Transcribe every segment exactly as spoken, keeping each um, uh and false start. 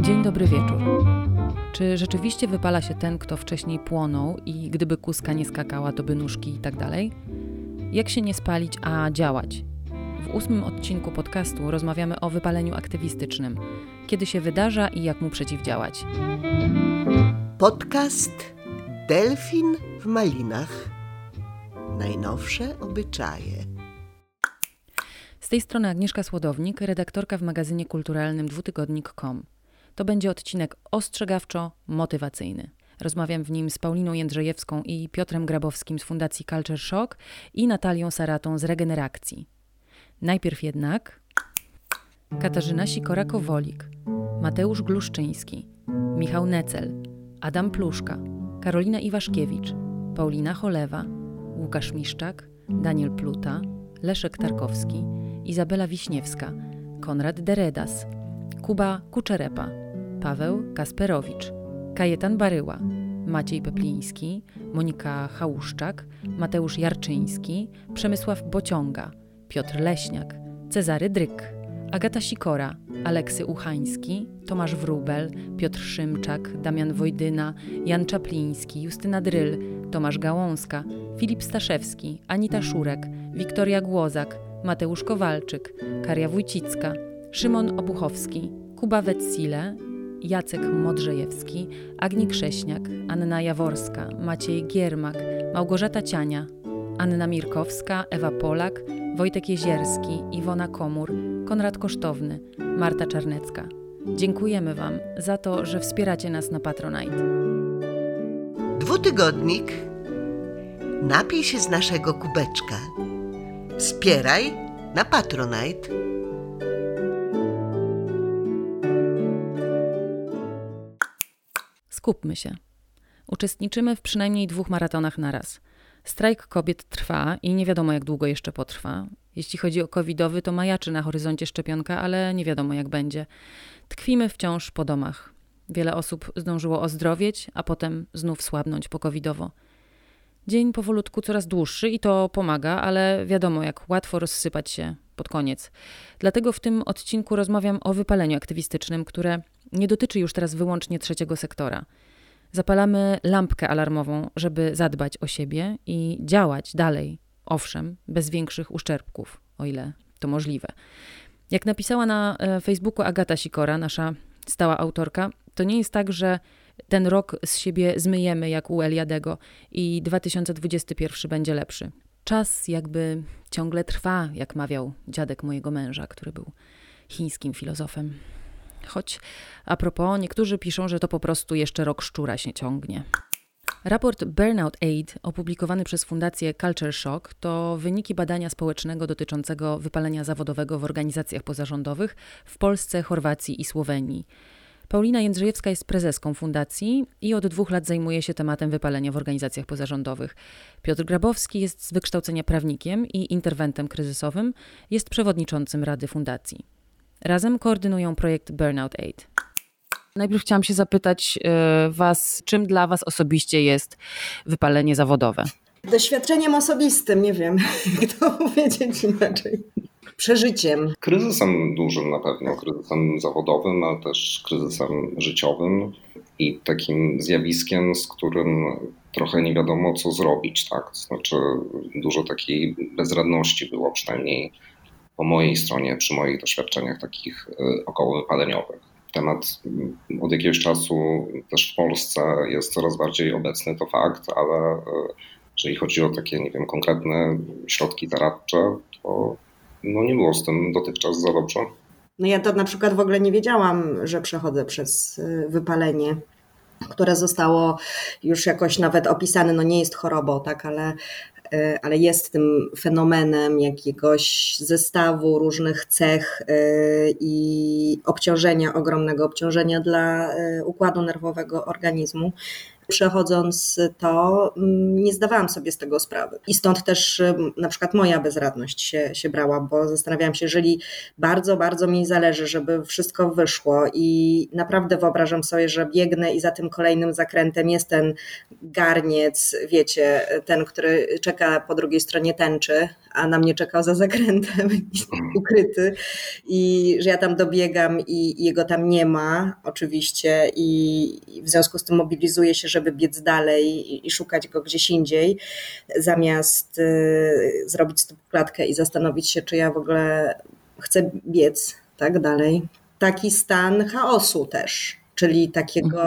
Dzień dobry wieczór. Czy rzeczywiście wypala się ten, kto wcześniej płonął i gdyby kózka nie skakała, to by nóżki i tak dalej? Jak się nie spalić, a działać? W ósmym odcinku podcastu rozmawiamy o wypaleniu aktywistycznym. Kiedy się wydarza i jak mu przeciwdziałać. Podcast Delfin w malinach. Najnowsze obyczaje. Z tej strony Agnieszka Słodownik, redaktorka w magazynie kulturalnym dwutygodnik kropka com. To będzie odcinek ostrzegawczo-motywacyjny. Rozmawiam w nim z Pauliną Jędrzejewską i Piotrem Grabowskim z Fundacji Culture Shock i Natalią Saratą z Regeneracji. Najpierw jednak Katarzyna Sikora-Kowolik, Mateusz Gluszczyński, Michał Necel, Adam Pluszka, Karolina Iwaszkiewicz, Paulina Cholewa, Łukasz Miszczak, Daniel Pluta, Leszek Tarkowski, Izabela Wiśniewska, Konrad Deredas, Kuba Kuczerepa, Paweł Kasperowicz, Kajetan Baryła, Maciej Pepliński, Monika Chałuszczak, Mateusz Jarczyński, Przemysław Bociąga, Piotr Leśniak, Cezary Dryk, Agata Sikora, Aleksy Uchański, Tomasz Wróbel, Piotr Szymczak, Damian Wojdyna, Jan Czapliński, Justyna Dryl, Tomasz Gałązka, Filip Staszewski, Anita Szurek, Wiktoria Głozak, Mateusz Kowalczyk, Karia Wójcicka, Szymon Obuchowski, Kuba Wetsile, Jacek Modrzejewski, Agni Krześniak, Anna Jaworska, Maciej Giermak, Małgorzata Ciania, Anna Mirkowska, Ewa Polak, Wojtek Jezierski, Iwona Komór, Konrad Kosztowny, Marta Czarnecka. Dziękujemy Wam za to, że wspieracie nas na Patronite. Dwutygodnik. Napij się z naszego kubeczka. Wspieraj na Patronite. Skupmy się. Uczestniczymy w przynajmniej dwóch maratonach naraz. Strajk kobiet trwa i nie wiadomo, jak długo jeszcze potrwa. Jeśli chodzi o covidowy, to majaczy na horyzoncie szczepionka, ale nie wiadomo, jak będzie. Tkwimy wciąż po domach. Wiele osób zdążyło ozdrowieć, a potem znów słabnąć po covidowo. Dzień powolutku coraz dłuższy i to pomaga, ale wiadomo, jak łatwo rozsypać się pod koniec. Dlatego w tym odcinku rozmawiam o wypaleniu aktywistycznym, które nie dotyczy już teraz wyłącznie trzeciego sektora. Zapalamy lampkę alarmową, żeby zadbać o siebie i działać dalej, owszem, bez większych uszczerbków, o ile to możliwe. Jak napisała na Facebooku Agata Sikora, nasza stała autorka, to nie jest tak, że ten rok z siebie zmyjemy jak u Eliadego i dwa tysiące dwudziesty pierwszy będzie lepszy. Czas jakby ciągle trwa, jak mawiał dziadek mojego męża, który był chińskim filozofem. Choć a propos, niektórzy piszą, że to po prostu jeszcze rok szczura się ciągnie. Raport Burnout Aid opublikowany przez Fundację Culture Shock to wyniki badania społecznego dotyczącego wypalenia zawodowego w organizacjach pozarządowych w Polsce, Chorwacji i Słowenii. Paulina Jędrzejewska jest prezeską fundacji i od dwóch lat zajmuje się tematem wypalenia w organizacjach pozarządowych. Piotr Grabowski jest z wykształcenia prawnikiem i interwentem kryzysowym, jest przewodniczącym Rady Fundacji. Razem koordynują projekt Burnout Aid. Najpierw chciałam się zapytać Was, czym dla Was osobiście jest wypalenie zawodowe? Doświadczeniem osobistym, nie wiem, jak to powiedzieć inaczej. Przeżyciem. Kryzysem dużym na pewno, kryzysem zawodowym, ale też kryzysem życiowym i takim zjawiskiem, z którym trochę nie wiadomo, co zrobić, tak? Znaczy dużo takiej bezradności było, przynajmniej po mojej stronie, przy moich doświadczeniach takich okołowypaleniowych. Temat od jakiegoś czasu też w Polsce jest coraz bardziej obecny, to fakt, ale jeżeli chodzi o takie, nie wiem, konkretne środki zaradcze, to no nie było z tym dotychczas za dobrze. No ja to na przykład w ogóle nie wiedziałam, że przechodzę przez wypalenie, które zostało już jakoś nawet opisane, no nie jest chorobą, tak, ale... ale jest tym fenomenem jakiegoś zestawu różnych cech i obciążenia, ogromnego obciążenia dla układu nerwowego organizmu. przechodząc to, nie zdawałam sobie z tego sprawy. I stąd też na przykład moja bezradność się, się brała, bo zastanawiałam się, jeżeli bardzo, bardzo mi zależy, żeby wszystko wyszło i naprawdę wyobrażam sobie, że biegnę i za tym kolejnym zakrętem jest ten garniec, wiecie, ten, który czeka po drugiej stronie tęczy, a na mnie czekał za zakrętem ukryty i że ja tam dobiegam i, i jego tam nie ma oczywiście i w związku z tym mobilizuję się, żeby biec dalej i, i szukać go gdzieś indziej, zamiast y, zrobić stopklatkę i zastanowić się, czy ja w ogóle chcę biec tak dalej. Taki stan chaosu też, czyli takiego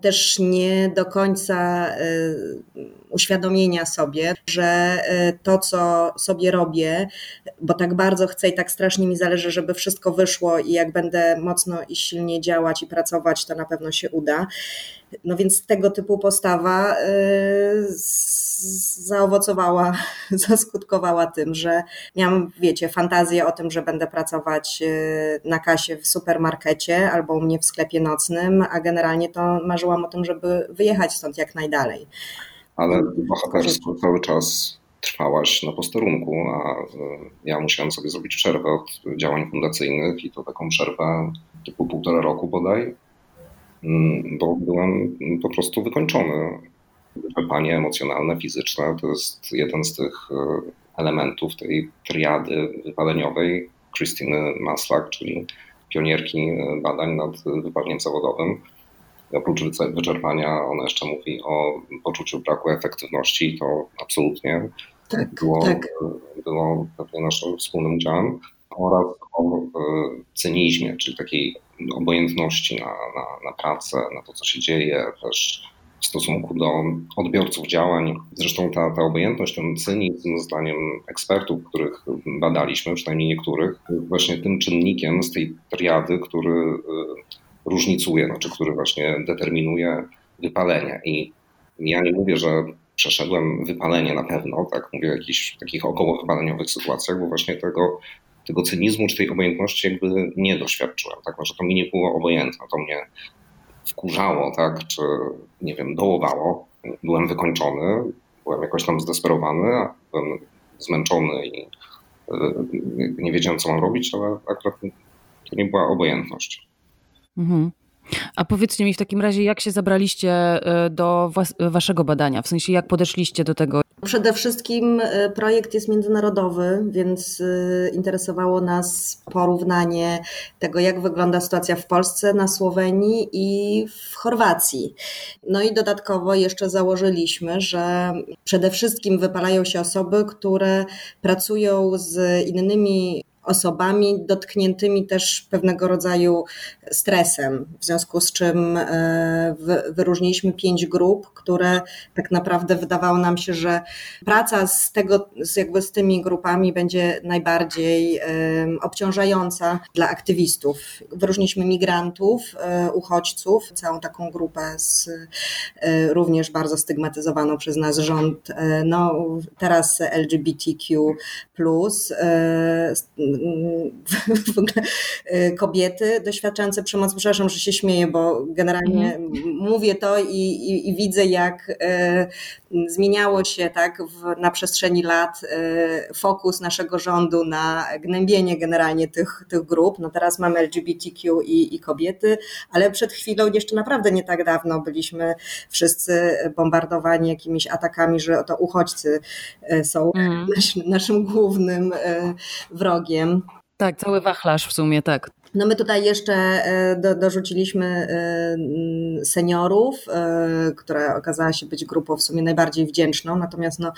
też nie do końca uświadomienia sobie, że to, co sobie robię, bo tak bardzo chcę i tak strasznie mi zależy, żeby wszystko wyszło i jak będę mocno i silnie działać i pracować, to na pewno się uda. No więc tego typu postawa zaowocowała, zaskutkowała tym, że miałam, wiecie, fantazję o tym, że będę pracować na kasie w supermarkecie albo u mnie w sklepie nocnym, a generalnie to marzyłam o tym, żeby wyjechać stąd jak najdalej. Ale w bohaterstwie cały czas trwałaś na posterunku, a ja musiałam sobie zrobić przerwę od działań fundacyjnych i to taką przerwę typu półtora roku bodaj, bo byłem po prostu wykończony. Wyczerpanie emocjonalne, fizyczne to jest jeden z tych elementów tej triady wypaleniowej Krystyny Maslak, czyli pionierki badań nad wypaleniem zawodowym. Oprócz wyczerpania ona jeszcze mówi o poczuciu braku efektywności, to absolutnie tak, było, tak. było pewnie naszym wspólnym udziałem, oraz o cynizmie, czyli takiej obojętności na, na, na pracę, na to, co się dzieje, też w stosunku do odbiorców działań. Zresztą ta, ta obojętność, ten cynizm, zdaniem ekspertów, których badaliśmy, przynajmniej niektórych, właśnie tym czynnikiem z tej triady, który różnicuje, znaczy który właśnie determinuje wypalenie. I ja nie mówię, że przeszedłem wypalenie na pewno, tak mówię o jakichś takich około wypaleniowych sytuacjach, bo właśnie tego, tego cynizmu czy tej obojętności jakby nie doświadczyłem. Tak? Znaczy to mi nie było obojętne, to mnie wkurzało, tak, czy nie wiem, dołowało. Byłem wykończony, byłem jakoś tam zdesperowany, byłem zmęczony i nie wiedziałem, co mam robić, ale akurat to nie była obojętność. Mhm. A powiedzcie mi w takim razie, jak się zabraliście do was- waszego badania? W sensie, jak podeszliście do tego? Przede wszystkim projekt jest międzynarodowy, więc interesowało nas porównanie tego, jak wygląda sytuacja w Polsce, na Słowenii i w Chorwacji. No i dodatkowo jeszcze założyliśmy, że przede wszystkim wypalają się osoby, które pracują z innymi osobami dotkniętymi też pewnego rodzaju stresem, w związku z czym wyróżniliśmy pięć grup, które tak naprawdę wydawało nam się, że praca z tego, z jakby z tymi grupami będzie najbardziej obciążająca dla aktywistów. Wyróżniliśmy migrantów, uchodźców, całą taką grupę z, również bardzo stygmatyzowaną przez nasz rząd, no teraz L G B T Q plus, w ogóle kobiety doświadczające przemocy. Przepraszam, że się śmieję, bo generalnie mm. mówię to i, i, i widzę, jak e, zmieniało się tak w, na przestrzeni lat e, fokus naszego rządu na gnębienie generalnie tych, tych grup. No teraz mamy L G B T Q i, i kobiety, ale przed chwilą, jeszcze naprawdę nie tak dawno, byliśmy wszyscy bombardowani jakimiś atakami, że to uchodźcy są mm. nas, naszym głównym e, wrogiem. Tak, cały wachlarz w sumie, tak. No my tutaj jeszcze do, dorzuciliśmy seniorów, która okazała się być grupą w sumie najbardziej wdzięczną, natomiast no,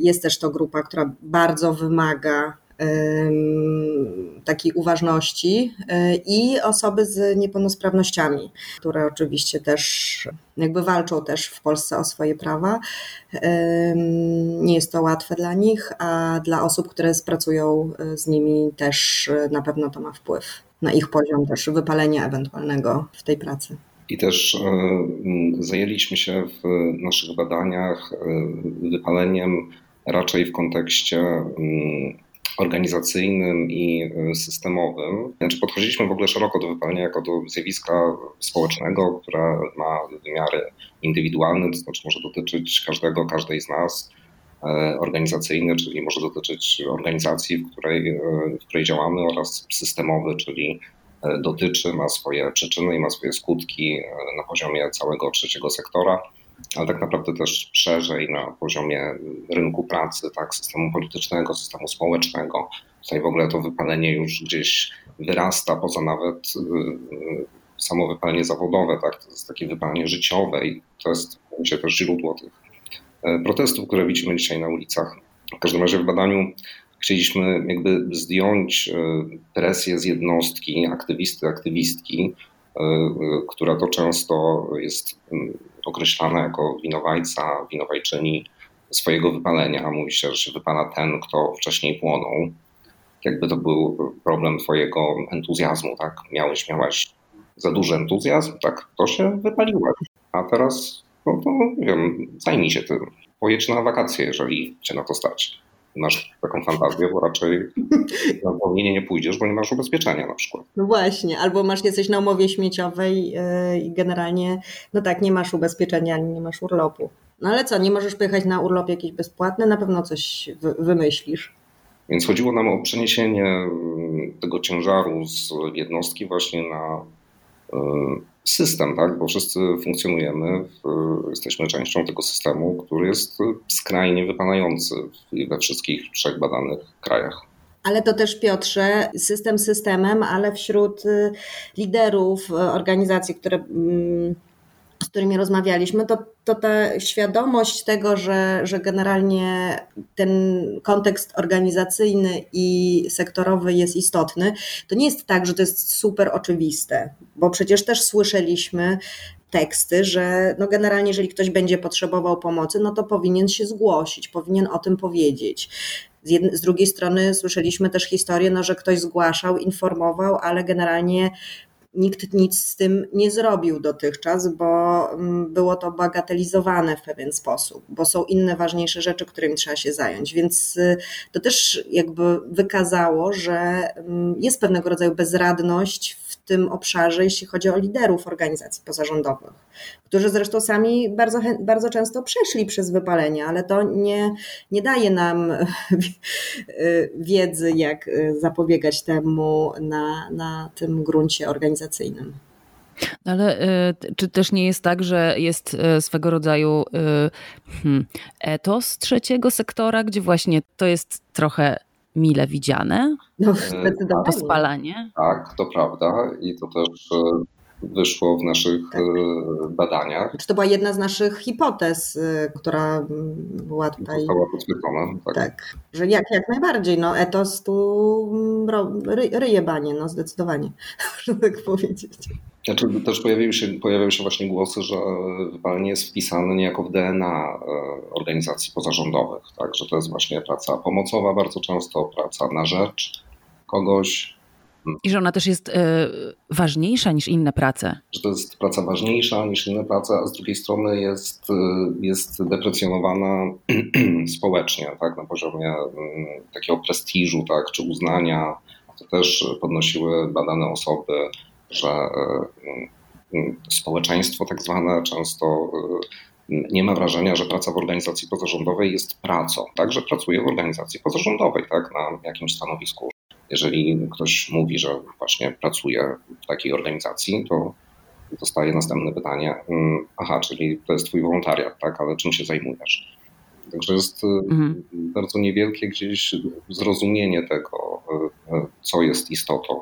jest też to grupa, która bardzo wymaga takiej uważności i osoby z niepełnosprawnościami, które oczywiście też jakby walczą też w Polsce o swoje prawa. Nie jest to łatwe dla nich, a dla osób, które pracują z nimi też na pewno to ma wpływ na ich poziom też wypalenia ewentualnego w tej pracy. I też zajęliśmy się w naszych badaniach wypaleniem raczej w kontekście organizacyjnym i systemowym. Znaczy podchodziliśmy w ogóle szeroko do wypalenia jako do zjawiska społecznego, które ma wymiary indywidualne, to znaczy może dotyczyć każdego, każdej z nas, organizacyjny, czyli może dotyczyć organizacji, w której, w której działamy, oraz systemowy, czyli dotyczy, ma swoje przyczyny i ma swoje skutki na poziomie całego trzeciego sektora, ale tak naprawdę też szerzej na poziomie rynku pracy, tak, systemu politycznego, systemu społecznego. Tutaj w ogóle to wypalenie już gdzieś wyrasta poza nawet samo wypalenie zawodowe, tak, to jest takie wypalenie życiowe i to jest też źródło tych protestów, które widzimy dzisiaj na ulicach. W każdym razie w badaniu chcieliśmy jakby zdjąć presję z jednostki, aktywisty, aktywistki, która to często jest określana jako winowajca, winowajczyni swojego wypalenia. Mówi się, że się wypala ten, kto wcześniej płonął. Jakby to był problem twojego entuzjazmu, tak? Miałeś, miałaś za duży entuzjazm, tak? To się wypaliłeś. A teraz, no to nie wiem, zajmij się tym. Pojedź na wakacje, jeżeli cię na to stać. Masz taką fantazję, bo raczej na zwolnienie nie pójdziesz, bo nie masz ubezpieczenia na przykład. No właśnie, albo masz jesteś na umowie śmieciowej i generalnie, no tak, nie masz ubezpieczenia, ani nie masz urlopu. No ale co, nie możesz pojechać na urlop jakiś bezpłatny? Na pewno coś wymyślisz. Więc chodziło nam o przeniesienie tego ciężaru z jednostki właśnie na system, tak? Bo wszyscy funkcjonujemy, w, jesteśmy częścią tego systemu, który jest skrajnie wypalający we wszystkich trzech badanych krajach. Ale to też, Piotrze, system systemem, ale wśród liderów organizacji, które, z którymi rozmawialiśmy, to, to ta świadomość tego, że, że generalnie ten kontekst organizacyjny i sektorowy jest istotny, to nie jest tak, że to jest super oczywiste, bo przecież też słyszeliśmy teksty, że no generalnie jeżeli ktoś będzie potrzebował pomocy, no to powinien się zgłosić, powinien o tym powiedzieć. Z, jednej, z drugiej strony słyszeliśmy też historię, no, że ktoś zgłaszał, informował, ale generalnie nikt nic z tym nie zrobił dotychczas, bo było to bagatelizowane w pewien sposób, bo są inne ważniejsze rzeczy, którymi trzeba się zająć, więc to też jakby wykazało, że jest pewnego rodzaju bezradność w tym obszarze, jeśli chodzi o liderów organizacji pozarządowych, którzy zresztą sami bardzo, bardzo często przeszli przez wypalenia, ale to nie, nie daje nam wiedzy, jak zapobiegać temu na, na tym gruncie organizacyjnym. Ale czy też nie jest tak, że jest swego rodzaju hmm, etos trzeciego sektora, gdzie właśnie to jest trochę mile widziane? No, zdecydowanie. To spalanie? Tak, to prawda i to też wyszło w naszych tak. badaniach. Czy to była jedna z naszych hipotez, która była tutaj... Została potwierdzona. Tak, tak. Że jak, jak najbardziej, no etos tu ry, ryje banie, no zdecydowanie, można tak powiedzieć. Znaczy, też pojawiły się, pojawiały się właśnie głosy, że wypalenie jest wpisane niejako w D N A organizacji pozarządowych, tak? Że to jest właśnie praca pomocowa bardzo często, praca na rzecz kogoś. I że ona też jest y, ważniejsza niż inne prace. Że to jest praca ważniejsza niż inne prace, a z drugiej strony jest, jest deprecjonowana społecznie, tak? Na poziomie takiego prestiżu, tak? Czy uznania. To też podnosiły badane osoby, że społeczeństwo tak zwane często nie ma wrażenia, że praca w organizacji pozarządowej jest pracą, tak, że pracuje w organizacji pozarządowej, tak, na jakimś stanowisku. Jeżeli ktoś mówi, że właśnie pracuje w takiej organizacji, to dostaje następne pytanie, aha, czyli to jest twój wolontariat, tak, ale czym się zajmujesz? Także jest mhm. bardzo niewielkie gdzieś zrozumienie tego, co jest istotą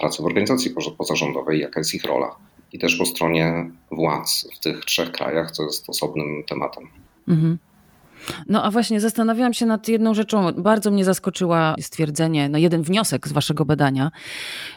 pracy w organizacji pozarządowej, jaka jest ich rola. I też po stronie władz w tych trzech krajach, co jest osobnym tematem. Mhm. No a właśnie zastanawiałam się nad jedną rzeczą. Bardzo mnie zaskoczyła stwierdzenie, no jeden wniosek z waszego badania.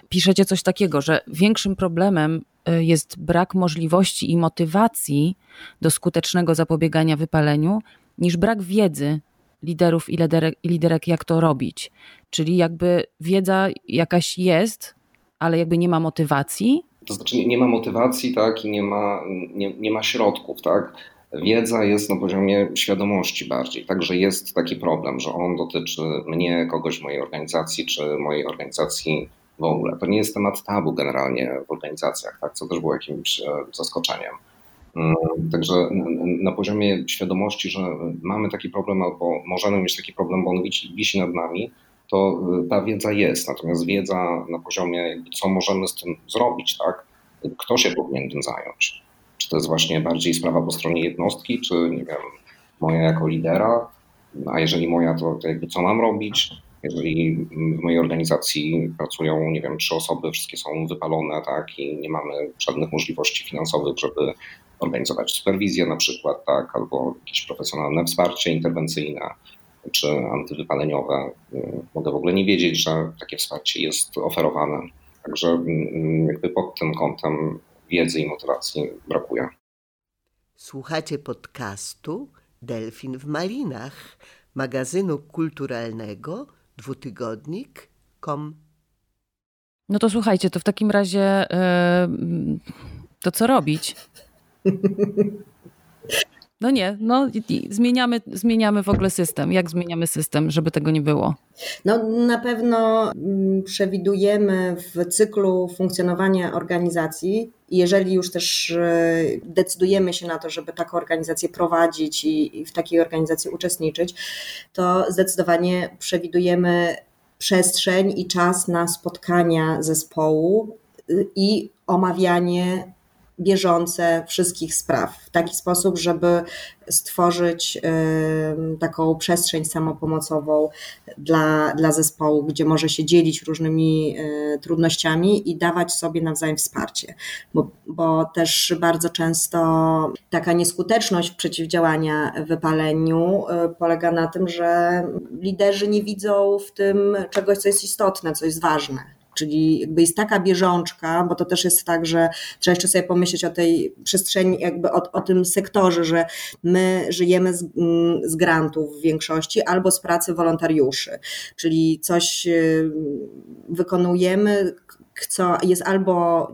Piszecie coś takiego, że większym problemem jest brak możliwości i motywacji do skutecznego zapobiegania wypaleniu niż brak wiedzy liderów i liderek, i liderek, jak to robić. Czyli jakby wiedza jakaś jest, ale jakby nie ma motywacji. To znaczy nie ma motywacji, tak, i nie ma, nie, nie ma środków, tak. Wiedza jest na poziomie świadomości bardziej, także jest taki problem, że on dotyczy mnie, kogoś w mojej organizacji czy mojej organizacji w ogóle. To nie jest temat tabu generalnie w organizacjach, tak? Co też było jakimś zaskoczeniem. Także na poziomie świadomości, że mamy taki problem albo możemy mieć taki problem, bo on wisi nad nami, to ta wiedza jest. Natomiast wiedza na poziomie jakby co możemy z tym zrobić, tak? Kto się powinien tym zająć? Czy to jest właśnie bardziej sprawa po stronie jednostki, czy nie wiem, moja jako lidera, a jeżeli moja, to, to jakby co mam robić? Jeżeli w mojej organizacji pracują, nie wiem, trzy osoby, wszystkie są wypalone, tak, i nie mamy żadnych możliwości finansowych, żeby organizować superwizję na przykład, tak, albo jakieś profesjonalne wsparcie interwencyjne czy antywypaleniowe. Mogę w ogóle nie wiedzieć, że takie wsparcie jest oferowane. Także jakby pod tym kątem wiedzy i motywacji brakuje. Słuchacie podcastu Delfin w Malinach, magazynu kulturalnego dwutygodnik kropka com. No to słuchajcie, to w takim razie yy, to co robić? No nie, no zmieniamy, zmieniamy w ogóle system. Jak zmieniamy system, żeby tego nie było? No na pewno przewidujemy w cyklu funkcjonowania organizacji, jeżeli już też decydujemy się na to, żeby taką organizację prowadzić i w takiej organizacji uczestniczyć, to zdecydowanie przewidujemy przestrzeń i czas na spotkania zespołu i omawianie bieżące wszystkich spraw w taki sposób, żeby stworzyć taką przestrzeń samopomocową dla, dla zespołu, gdzie może się dzielić różnymi trudnościami i dawać sobie nawzajem wsparcie, bo, bo też bardzo często taka nieskuteczność przeciwdziałania wypaleniu polega na tym, że liderzy nie widzą w tym czegoś, co jest istotne, co jest ważne. Czyli jakby jest taka bieżączka, bo to też jest tak, że trzeba jeszcze sobie pomyśleć o tej przestrzeni, jakby o, o tym sektorze, że my żyjemy z, z grantów w większości albo z pracy wolontariuszy, czyli coś wykonujemy, co jest albo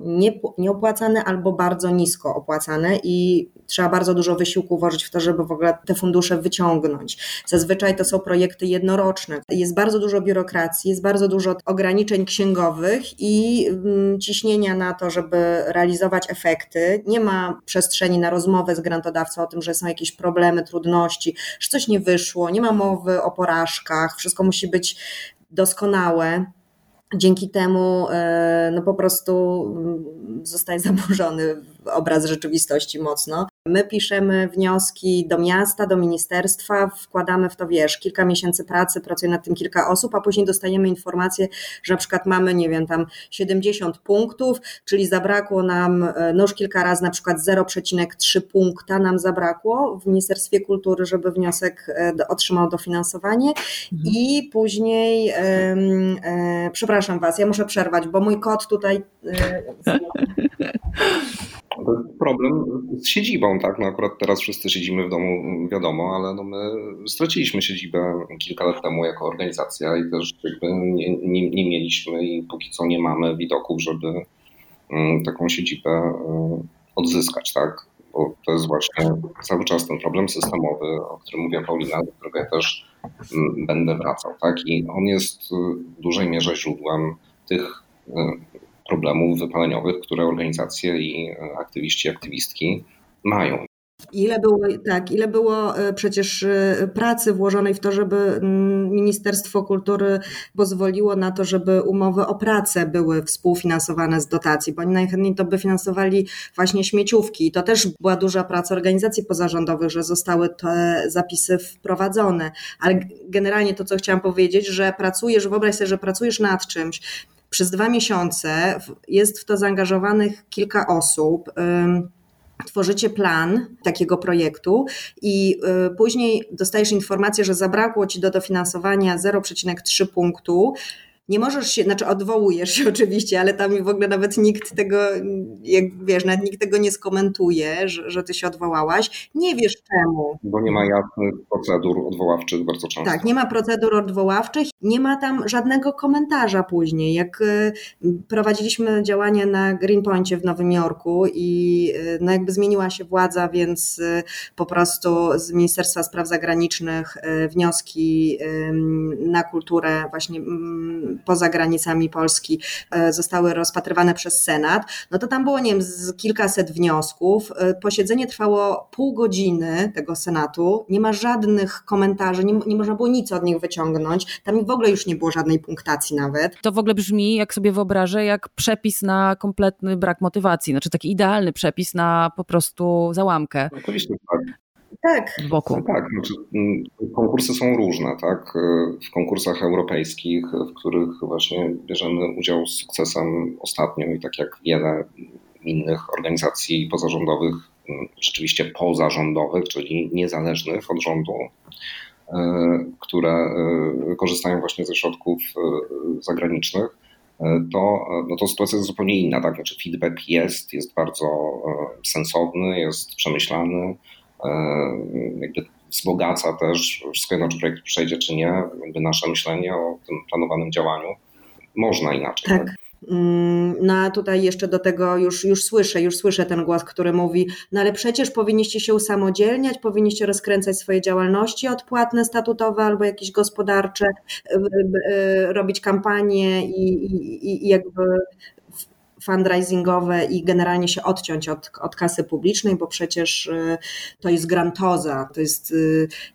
nieopłacane, albo bardzo nisko opłacane i trzeba bardzo dużo wysiłku włożyć w to, żeby w ogóle te fundusze wyciągnąć. Zazwyczaj to są projekty jednoroczne. Jest bardzo dużo biurokracji, jest bardzo dużo ograniczeń księgowych i ciśnienia na to, żeby realizować efekty. Nie ma przestrzeni na rozmowę z grantodawcą o tym, że są jakieś problemy, trudności, że coś nie wyszło, nie ma mowy o porażkach, wszystko musi być doskonałe. Dzięki temu no po prostu zostaje zaburzony obraz rzeczywistości mocno. My piszemy wnioski do miasta, do ministerstwa, wkładamy w to, wiesz, kilka miesięcy pracy, pracuje nad tym kilka osób, a później dostajemy informację, że na przykład mamy, nie wiem, tam siedemdziesiąt punktów, czyli zabrakło nam, no już kilka razy na przykład zero przecinek trzy punkta nam zabrakło w Ministerstwie Kultury, żeby wniosek otrzymał dofinansowanie mhm. i później, e, e, przepraszam was, ja muszę przerwać, bo mój kot tutaj... E, problem z siedzibą, tak? No akurat teraz wszyscy siedzimy w domu, wiadomo, ale no my straciliśmy siedzibę kilka lat temu jako organizacja i też jakby nie, nie, nie mieliśmy i póki co nie mamy widoków, żeby taką siedzibę odzyskać, tak? Bo to jest właśnie cały czas ten problem systemowy, o którym mówiła Paulina, do którego ja też będę wracał, tak? I on jest w dużej mierze źródłem tych problemów wypaleniowych, które organizacje i aktywiści, aktywistki mają. Ile było, tak, ile było przecież pracy włożonej w to, żeby Ministerstwo Kultury pozwoliło na to, żeby umowy o pracę były współfinansowane z dotacji, bo oni najchętniej to by finansowali właśnie śmieciówki. I to też była duża praca organizacji pozarządowych, że zostały te zapisy wprowadzone. Ale generalnie to, co chciałam powiedzieć, że pracujesz, wyobraź sobie, że pracujesz nad czymś, przez dwa miesiące jest w to zaangażowanych kilka osób. Tworzycie plan takiego projektu i później dostajesz informację, że zabrakło ci do dofinansowania zero przecinek trzy punktu. nie możesz się, znaczy odwołujesz się oczywiście, ale tam w ogóle nawet nikt tego, jak wiesz, nawet nikt tego nie skomentuje, że, że ty się odwołałaś. Nie wiesz czemu. Bo nie ma jasnych procedur odwoławczych bardzo często. Tak, nie ma procedur odwoławczych, nie ma tam żadnego komentarza później. Jak prowadziliśmy działania na Greenpoincie w Nowym Jorku i no jakby zmieniła się władza, więc po prostu z Ministerstwa Spraw Zagranicznych wnioski na kulturę właśnie poza granicami Polski zostały rozpatrywane przez Senat, no to tam było, nie wiem, z kilkaset wniosków. Posiedzenie trwało pół godziny tego Senatu, nie ma żadnych komentarzy, nie, nie można było nic od nich wyciągnąć, tam w ogóle już nie było żadnej punktacji nawet. To w ogóle brzmi, jak sobie wyobrażę, jak przepis na kompletny brak motywacji, znaczy taki idealny przepis na po prostu załamkę. Oczywiście tak. Tak. Tak, znaczy, konkursy są różne, tak? W konkursach europejskich, w których właśnie bierzemy udział z sukcesem ostatnio i tak jak wiele innych organizacji pozarządowych, rzeczywiście pozarządowych, czyli niezależnych od rządu, które korzystają właśnie ze środków zagranicznych, to, no to sytuacja jest zupełnie inna, tak? Znaczy feedback jest, jest bardzo sensowny, jest przemyślany, jakby wzbogaca też, wszystko jedno, czy projekt przejdzie, czy nie, jakby nasze myślenie o tym planowanym działaniu. Można inaczej. Tak. No a tutaj jeszcze do tego już, już słyszę, już słyszę ten głos, który mówi, no ale przecież powinniście się usamodzielniać, powinniście rozkręcać swoje działalności odpłatne, statutowe albo jakieś gospodarcze, robić kampanie i, i, i jakby fundraisingowe i generalnie się odciąć od, od kasy publicznej, bo przecież to jest grantoza, to jest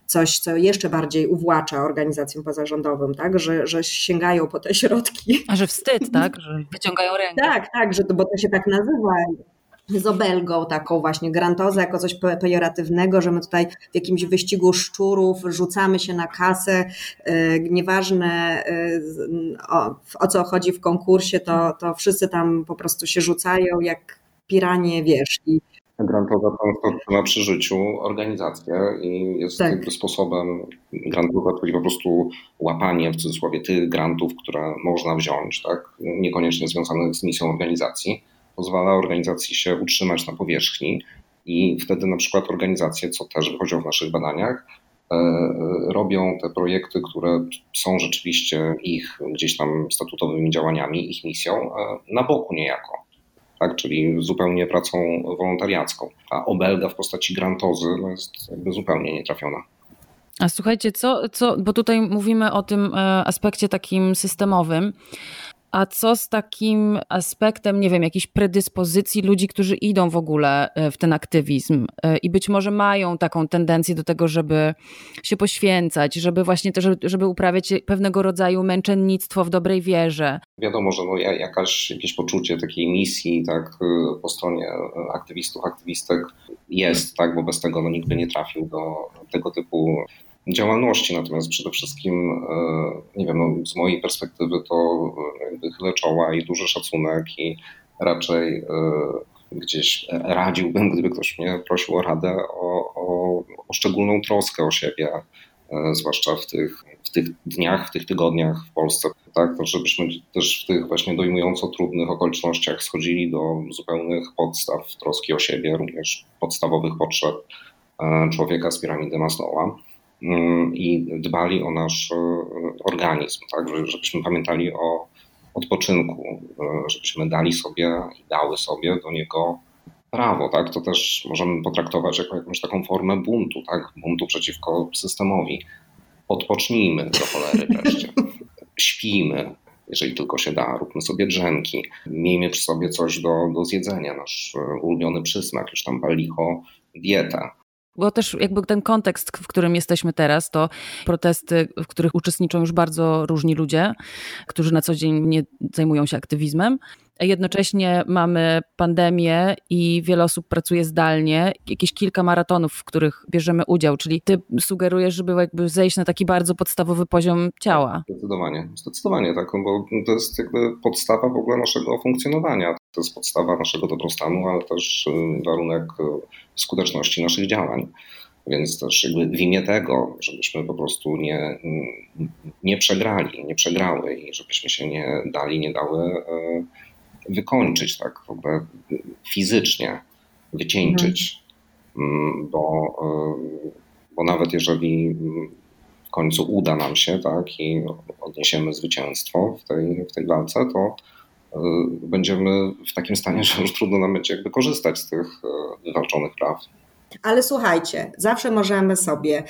coś, co jeszcze bardziej uwłacza organizacjom pozarządowym, tak, że, że sięgają po te środki. A że wstyd, tak, że wyciągają rękę. Tak, tak, że to, bo to się tak nazywa. Z obelgą taką właśnie, grantozę jako coś pejoratywnego, że my tutaj w jakimś wyścigu szczurów rzucamy się na kasę, nieważne o, o co chodzi w konkursie, to, to wszyscy tam po prostu się rzucają jak piranie, wiesz. I... Grantoza na przy życiu organizację i jest tak. Jakby sposobem grantowa, czyli po prostu łapanie w cudzysłowie tych grantów, które można wziąć, tak, niekoniecznie związanych z misją organizacji. Pozwala organizacji się utrzymać na powierzchni i wtedy na przykład organizacje, co też wychodzą w naszych badaniach, robią te projekty, które są rzeczywiście ich gdzieś tam statutowymi działaniami, ich misją, na boku niejako, tak? Czyli zupełnie pracą wolontariacką. A obelga w postaci grantozy no jest jakby zupełnie nietrafiona. A słuchajcie, co, co, bo tutaj mówimy o tym aspekcie takim systemowym. A co z takim aspektem, nie wiem, jakiejś predyspozycji ludzi, którzy idą w ogóle w ten aktywizm i być może mają taką tendencję do tego, żeby się poświęcać, żeby właśnie też, żeby uprawiać pewnego rodzaju męczennictwo w dobrej wierze? Wiadomo, że no jakaś, jakieś poczucie takiej misji, tak, po stronie aktywistów, aktywistek jest, tak, bo bez tego no, nikt by nie trafił do tego typu działalności, natomiast przede wszystkim, nie wiem, no z mojej perspektywy to jakby chylę czoła i duży szacunek i raczej gdzieś radziłbym, gdyby ktoś mnie prosił o radę, o, o, o szczególną troskę o siebie, zwłaszcza w tych, w tych dniach, w tych tygodniach w Polsce, tak, to żebyśmy też w tych właśnie dojmująco trudnych okolicznościach schodzili do zupełnych podstaw troski o siebie, również podstawowych potrzeb człowieka z piramidy Maslowa. I dbali o nasz organizm, tak, żebyśmy pamiętali o odpoczynku, żebyśmy dali sobie i dały sobie do niego prawo, tak, to też możemy potraktować jako jakąś taką formę buntu, tak, buntu przeciwko systemowi. Odpocznijmy do cholery wreszcie, śpijmy, jeżeli tylko się da, róbmy sobie drzemki, miejmy przy sobie coś do, do zjedzenia, nasz ulubiony przysmak, już tam palicho dieta. Bo też jakby ten kontekst, w którym jesteśmy teraz, to protesty, w których uczestniczą już bardzo różni ludzie, którzy na co dzień nie zajmują się aktywizmem. Jednocześnie mamy pandemię i wiele osób pracuje zdalnie. Jakieś kilka maratonów, w których bierzemy udział, czyli ty sugerujesz, żeby jakby zejść na taki bardzo podstawowy poziom ciała. Zdecydowanie, zdecydowanie tak, bo to jest jakby podstawa w ogóle naszego funkcjonowania. To jest podstawa naszego dobrostanu, ale też warunek skuteczności naszych działań. Więc też jakby w imię tego, żebyśmy po prostu nie, nie przegrali, nie przegrały i żebyśmy się nie dali, nie dały wykończyć tak w ogóle fizycznie, wycieńczyć, mhm. bo, bo nawet jeżeli w końcu uda nam się tak i odniesiemy zwycięstwo w tej, w tej walce, to będziemy w takim stanie, że już trudno nam będzie jakby korzystać z tych wywalczonych praw. Ale słuchajcie, zawsze możemy sobie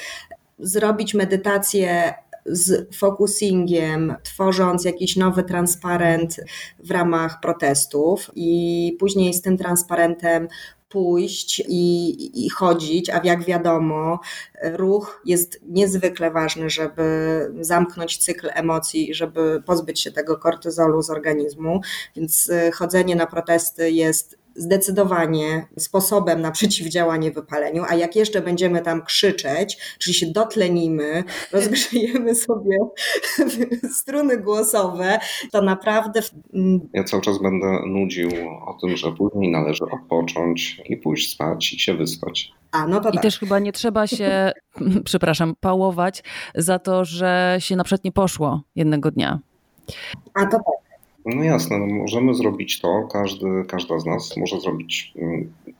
zrobić medytację z focusingiem, tworząc jakiś nowy transparent w ramach protestów i później z tym transparentem pójść i, i chodzić, a jak wiadomo, ruch jest niezwykle ważny, żeby zamknąć cykl emocji, żeby pozbyć się tego kortyzolu z organizmu, więc chodzenie na protesty jest zdecydowanie sposobem na przeciwdziałanie wypaleniu, a jak jeszcze będziemy tam krzyczeć, czyli się dotlenimy, rozgrzejemy sobie struny głosowe, to naprawdę... Ja cały czas będę nudził o tym, że później należy odpocząć i pójść spać i się wyspać. A, no to I tak. też chyba nie trzeba się, przepraszam, pałować za to, że się na przykład nie poszło jednego dnia. A to tak. No jasne, no możemy zrobić to, każdy, każda z nas może zrobić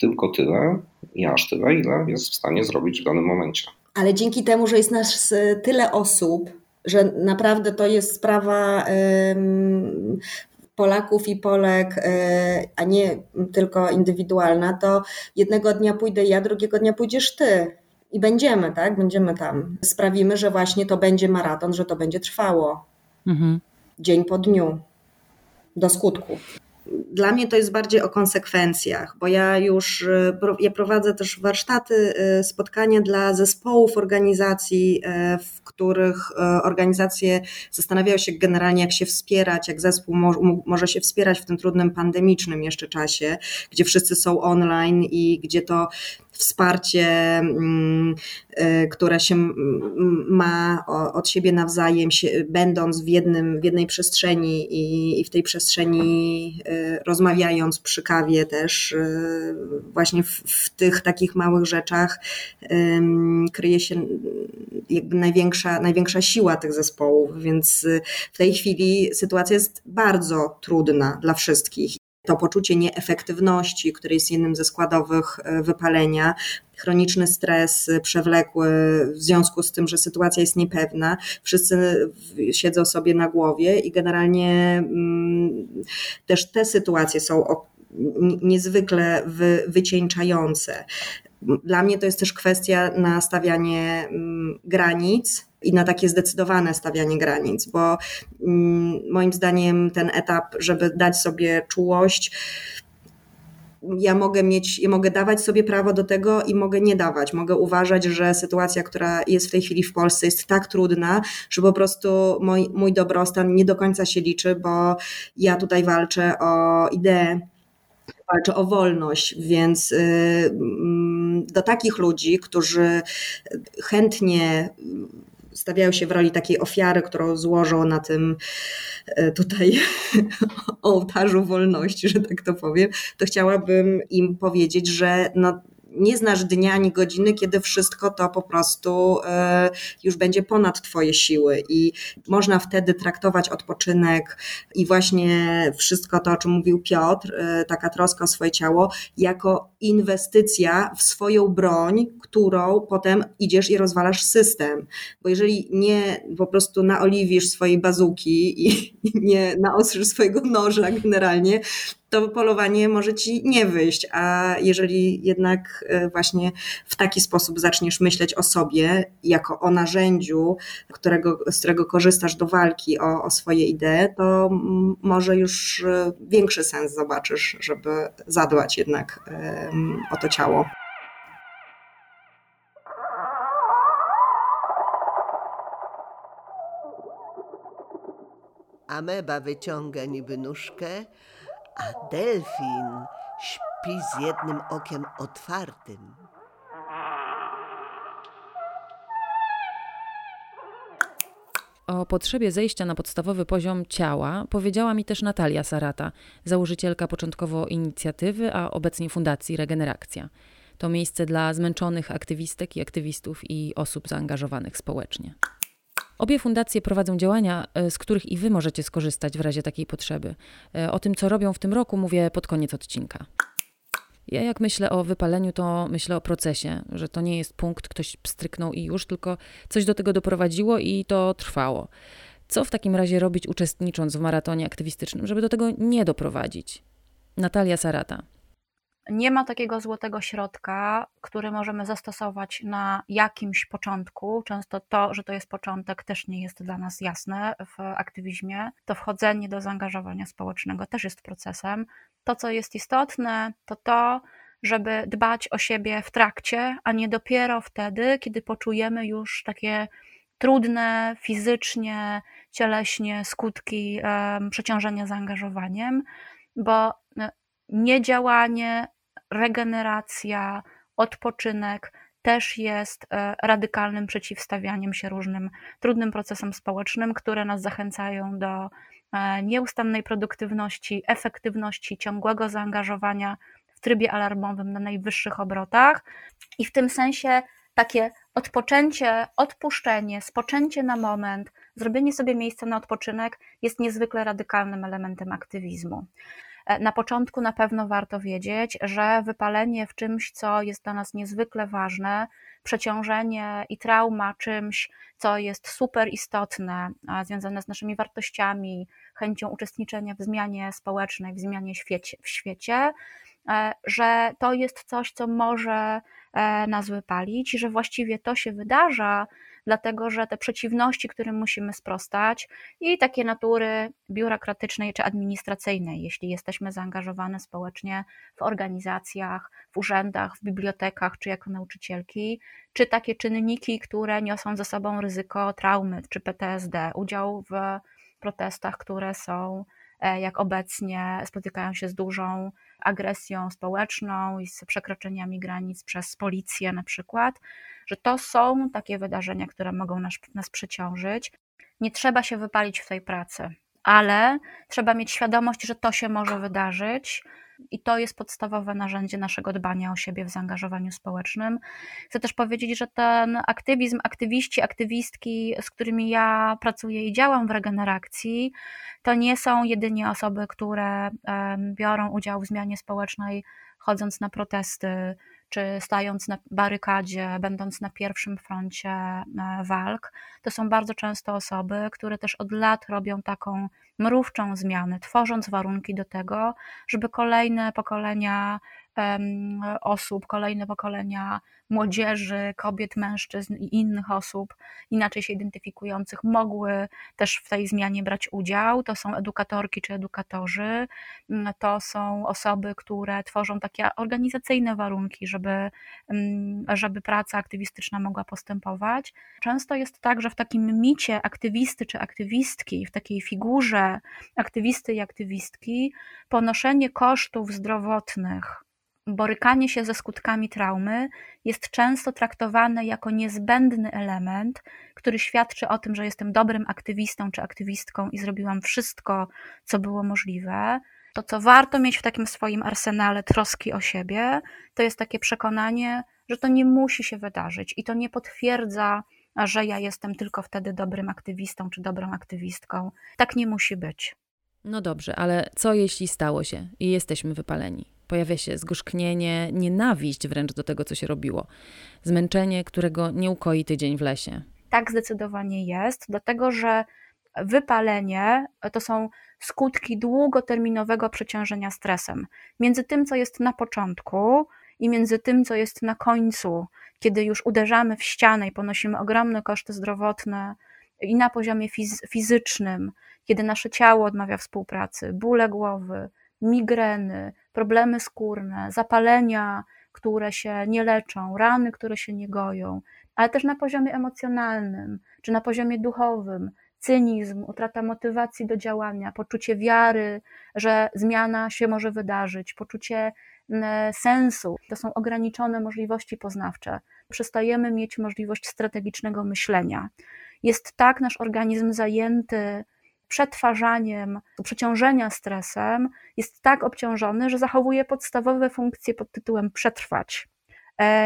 tylko tyle i aż tyle, ile jest w stanie zrobić w danym momencie. Ale dzięki temu, że jest nas tyle osób, że naprawdę to jest sprawa ym, Polaków i Polek, yy, a nie tylko indywidualna, to jednego dnia pójdę ja, drugiego dnia pójdziesz ty. I będziemy, tak? Będziemy tam. Sprawimy, że właśnie to będzie maraton, że to będzie trwało. Mhm. Dzień po dniu. Do skutku. Dla mnie to jest bardziej o konsekwencjach, bo ja już ja prowadzę też warsztaty, spotkania dla zespołów organizacji, w których organizacje zastanawiają się generalnie, jak się wspierać, jak zespół może się wspierać w tym trudnym pandemicznym jeszcze czasie, gdzie wszyscy są online i gdzie to wsparcie, które się ma od siebie nawzajem, będąc w, jednym, w jednej przestrzeni i w tej przestrzeni rozmawiając przy kawie też właśnie w, w tych takich małych rzeczach kryje się jakby największa, największa siła tych zespołów, więc w tej chwili sytuacja jest bardzo trudna dla wszystkich. To poczucie nieefektywności, które jest jednym ze składowych wypalenia, chroniczny stres przewlekły w związku z tym, że sytuacja jest niepewna, wszyscy siedzą sobie na głowie i generalnie też te sytuacje są niezwykle wycieńczające. Dla mnie to jest też kwestia na stawianie granic i na takie zdecydowane stawianie granic, bo moim zdaniem ten etap, żeby dać sobie czułość, ja mogę mieć, ja mogę dawać sobie prawo do tego i mogę nie dawać. Mogę uważać, że sytuacja, która jest w tej chwili w Polsce, jest tak trudna, że po prostu mój, mój dobrostan nie do końca się liczy, bo ja tutaj walczę o ideę, walczę o wolność, więc do takich ludzi, którzy chętnie stawiają się w roli takiej ofiary, którą złożą na tym tutaj ołtarzu wolności, że tak to powiem, to chciałabym im powiedzieć, że no, nie znasz dnia ani godziny, kiedy wszystko to po prostu już będzie ponad twoje siły i można wtedy traktować odpoczynek i właśnie wszystko to, o czym mówił Piotr, taka troska o swoje ciało, jako inwestycja w swoją broń, którą potem idziesz i rozwalasz system. Bo jeżeli nie po prostu naoliwisz swojej bazuki i nie naostrzysz swojego noża generalnie, to polowanie może ci nie wyjść, a jeżeli jednak właśnie w taki sposób zaczniesz myśleć o sobie jako o narzędziu, którego, z którego korzystasz do walki o, o swoje idee, to może już większy sens zobaczysz, żeby zadbać jednak um, o to ciało. Ameba wyciąga niby nóżkę, a delfin śpi z jednym okiem otwartym. O potrzebie zejścia na podstawowy poziom ciała powiedziała mi też Natalia Sarata, założycielka początkowo inicjatywy, a obecnie Fundacji Regeneracja. to miejsce dla zmęczonych aktywistek i aktywistów i osób zaangażowanych społecznie. Obie fundacje prowadzą działania, z których i Wy możecie skorzystać w razie takiej potrzeby. O tym, co robią w tym roku, mówię pod koniec odcinka. Ja jak myślę o wypaleniu, to myślę o procesie, że to nie jest punkt, ktoś pstryknął i już, tylko coś do tego doprowadziło i to trwało. Co w takim razie robić, uczestnicząc w maratonie aktywistycznym, żeby do tego nie doprowadzić? Natalia Sarata. Nie ma takiego złotego środka, który możemy zastosować na jakimś początku. Często to, że to jest początek, też nie jest dla nas jasne w aktywizmie. To wchodzenie do zaangażowania społecznego też jest procesem. To, co jest istotne, to to, żeby dbać o siebie w trakcie, a nie dopiero wtedy, kiedy poczujemy już takie trudne fizycznie, cieleśnie skutki um, przeciążenia zaangażowaniem, bo niedziałanie, regeneracja, odpoczynek też jest radykalnym przeciwstawianiem się różnym trudnym procesom społecznym, które nas zachęcają do nieustannej produktywności, efektywności, ciągłego zaangażowania w trybie alarmowym na najwyższych obrotach. I w tym sensie takie odpoczęcie, odpuszczenie, spoczęcie na moment, zrobienie sobie miejsca na odpoczynek jest niezwykle radykalnym elementem aktywizmu. Na początku na pewno warto wiedzieć, że wypalenie w czymś, co jest dla nas niezwykle ważne, przeciążenie i trauma czymś, co jest super istotne, związane z naszymi wartościami, chęcią uczestniczenia w zmianie społecznej, w zmianie świecie, w świecie, że to jest coś, co może nas wypalić i że właściwie to się wydarza, dlatego że te przeciwności, którym musimy sprostać, i takie natury biurokratycznej czy administracyjnej, jeśli jesteśmy zaangażowane społecznie w organizacjach, w urzędach, w bibliotekach czy jako nauczycielki, czy takie czynniki, które niosą ze sobą ryzyko traumy czy P T S D, udział w protestach, które są, jak obecnie, spotykają się z dużą agresją społeczną i z przekroczeniami granic przez policję na przykład, że to są takie wydarzenia, które mogą nas, nas przeciążyć. Nie trzeba się wypalić w tej pracy, ale trzeba mieć świadomość, że to się może wydarzyć i to jest podstawowe narzędzie naszego dbania o siebie w zaangażowaniu społecznym. Chcę też powiedzieć, że ten aktywizm, aktywiści, aktywistki, z którymi ja pracuję i działam w regeneracji, to nie są jedynie osoby, które biorą udział w zmianie społecznej, chodząc na protesty, czy stając na barykadzie, będąc na pierwszym froncie walk. To są bardzo często osoby, które też od lat robią taką mrówczą zmianę, tworząc warunki do tego, żeby kolejne pokolenia um, osób, kolejne pokolenia młodzieży, kobiet, mężczyzn i innych osób inaczej się identyfikujących mogły też w tej zmianie brać udział. To są edukatorki czy edukatorzy, to są osoby, które tworzą takie organizacyjne warunki, żeby, żeby praca aktywistyczna mogła postępować. Często jest tak, że w takim micie aktywisty czy aktywistki, w takiej figurze aktywisty i aktywistki, ponoszenie kosztów zdrowotnych, borykanie się ze skutkami traumy jest często traktowane jako niezbędny element, który świadczy o tym, że jestem dobrym aktywistą czy aktywistką i zrobiłam wszystko, co było możliwe. To, co warto mieć w takim swoim arsenale troski o siebie, to jest takie przekonanie, że to nie musi się wydarzyć i to nie potwierdza, że ja jestem tylko wtedy dobrym aktywistą czy dobrą aktywistką. Tak nie musi być. No dobrze, ale co jeśli stało się i jesteśmy wypaleni? Pojawia się zgorzknienie, nienawiść wręcz do tego, co się robiło. Zmęczenie, którego nie ukoi tydzień w lesie. Tak zdecydowanie jest, dlatego że wypalenie to są skutki długoterminowego przeciążenia stresem. Między tym, co jest na początku i między tym, co jest na końcu, kiedy już uderzamy w ścianę i ponosimy ogromne koszty zdrowotne i na poziomie fiz- fizycznym, kiedy nasze ciało odmawia współpracy, bóle głowy, migreny, problemy skórne, zapalenia, które się nie leczą, rany, które się nie goją, ale też na poziomie emocjonalnym czy na poziomie duchowym, cynizm, utrata motywacji do działania, poczucie wiary, że zmiana się może wydarzyć, poczucie sensu. To są ograniczone możliwości poznawcze. Przestajemy mieć możliwość strategicznego myślenia. Jest tak nasz organizm zajęty przetwarzaniem przeciążenia stresem, jest tak obciążony, że zachowuje podstawowe funkcje pod tytułem przetrwać.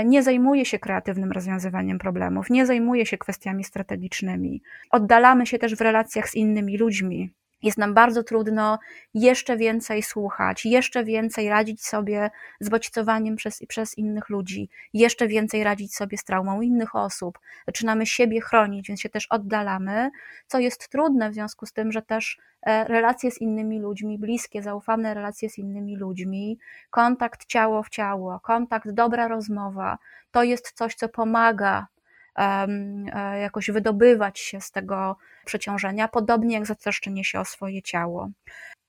nie zajmuje się kreatywnym rozwiązywaniem problemów, nie zajmuje się kwestiami strategicznymi. Oddalamy się też w relacjach z innymi ludźmi. Jest nam bardzo trudno jeszcze więcej słuchać, jeszcze więcej radzić sobie z bodźcowaniem przez, przez innych ludzi, jeszcze więcej radzić sobie z traumą innych osób. Zaczynamy siebie chronić, więc się też oddalamy, co jest trudne w związku z tym, że też relacje z innymi ludźmi, bliskie, zaufane relacje z innymi ludźmi, kontakt ciało w ciało, kontakt, dobra rozmowa, to jest coś, co pomaga jakoś wydobywać się z tego przeciążenia, podobnie jak zatroszczenie się o swoje ciało.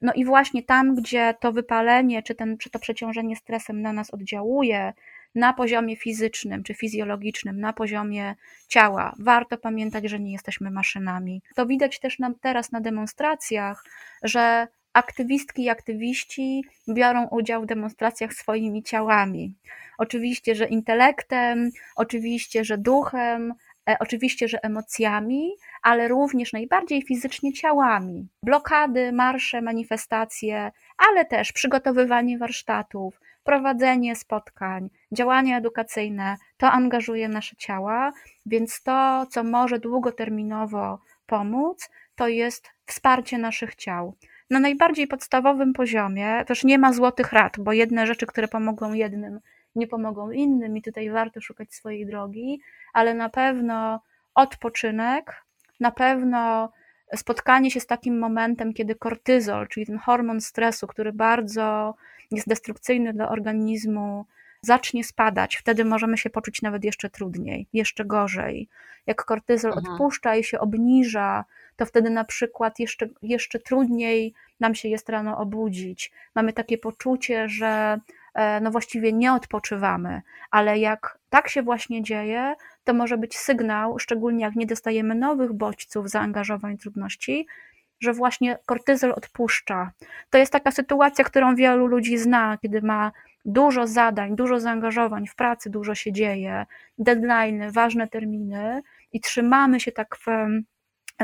No i właśnie tam, gdzie to wypalenie, czy, ten, czy to przeciążenie stresem na nas oddziałuje na poziomie fizycznym czy fizjologicznym, na poziomie ciała, warto pamiętać, że nie jesteśmy maszynami. To widać też nam teraz na demonstracjach, że aktywistki i aktywiści biorą udział w demonstracjach swoimi ciałami. Oczywiście, że intelektem, oczywiście, że duchem, e, oczywiście, że emocjami, ale również najbardziej fizycznie ciałami. Blokady, marsze, manifestacje, ale też przygotowywanie warsztatów, prowadzenie spotkań, działania edukacyjne, to angażuje nasze ciała, więc to, co może długoterminowo pomóc, to jest wsparcie naszych ciał. Na najbardziej podstawowym poziomie też nie ma złotych rad, bo jedne rzeczy, które pomogą jednym, nie pomogą innym i tutaj warto szukać swojej drogi, ale na pewno odpoczynek, na pewno spotkanie się z takim momentem, kiedy kortyzol, czyli ten hormon stresu, który bardzo jest destrukcyjny dla organizmu, zacznie spadać, wtedy możemy się poczuć nawet jeszcze trudniej, jeszcze gorzej. Jak kortyzol Aha. odpuszcza i się obniża, to wtedy na przykład jeszcze, jeszcze trudniej nam się jest rano obudzić. Mamy takie poczucie, że no właściwie nie odpoczywamy, ale jak tak się właśnie dzieje, to może być sygnał, szczególnie jak nie dostajemy nowych bodźców, zaangażowań, trudności, że właśnie kortyzol odpuszcza. To jest taka sytuacja, którą wielu ludzi zna, kiedy ma dużo zadań, dużo zaangażowań w pracy, dużo się dzieje, deadline'y, ważne terminy i trzymamy się tak w,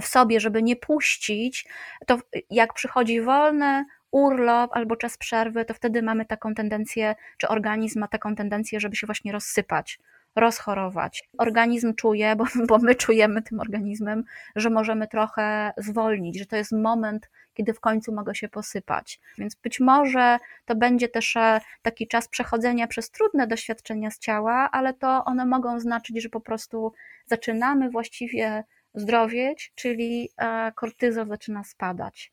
w sobie, żeby nie puścić, to jak przychodzi wolne, urlop albo czas przerwy, to wtedy mamy taką tendencję, czy organizm ma taką tendencję, żeby się właśnie rozsypać, rozchorować. Organizm czuje, bo, bo my czujemy tym organizmem, że możemy trochę zwolnić, że to jest moment, kiedy w końcu mogę się posypać. Więc być może to będzie też taki czas przechodzenia przez trudne doświadczenia z ciała, ale to one mogą znaczyć, że po prostu zaczynamy właściwie zdrowieć, czyli kortyzol zaczyna spadać.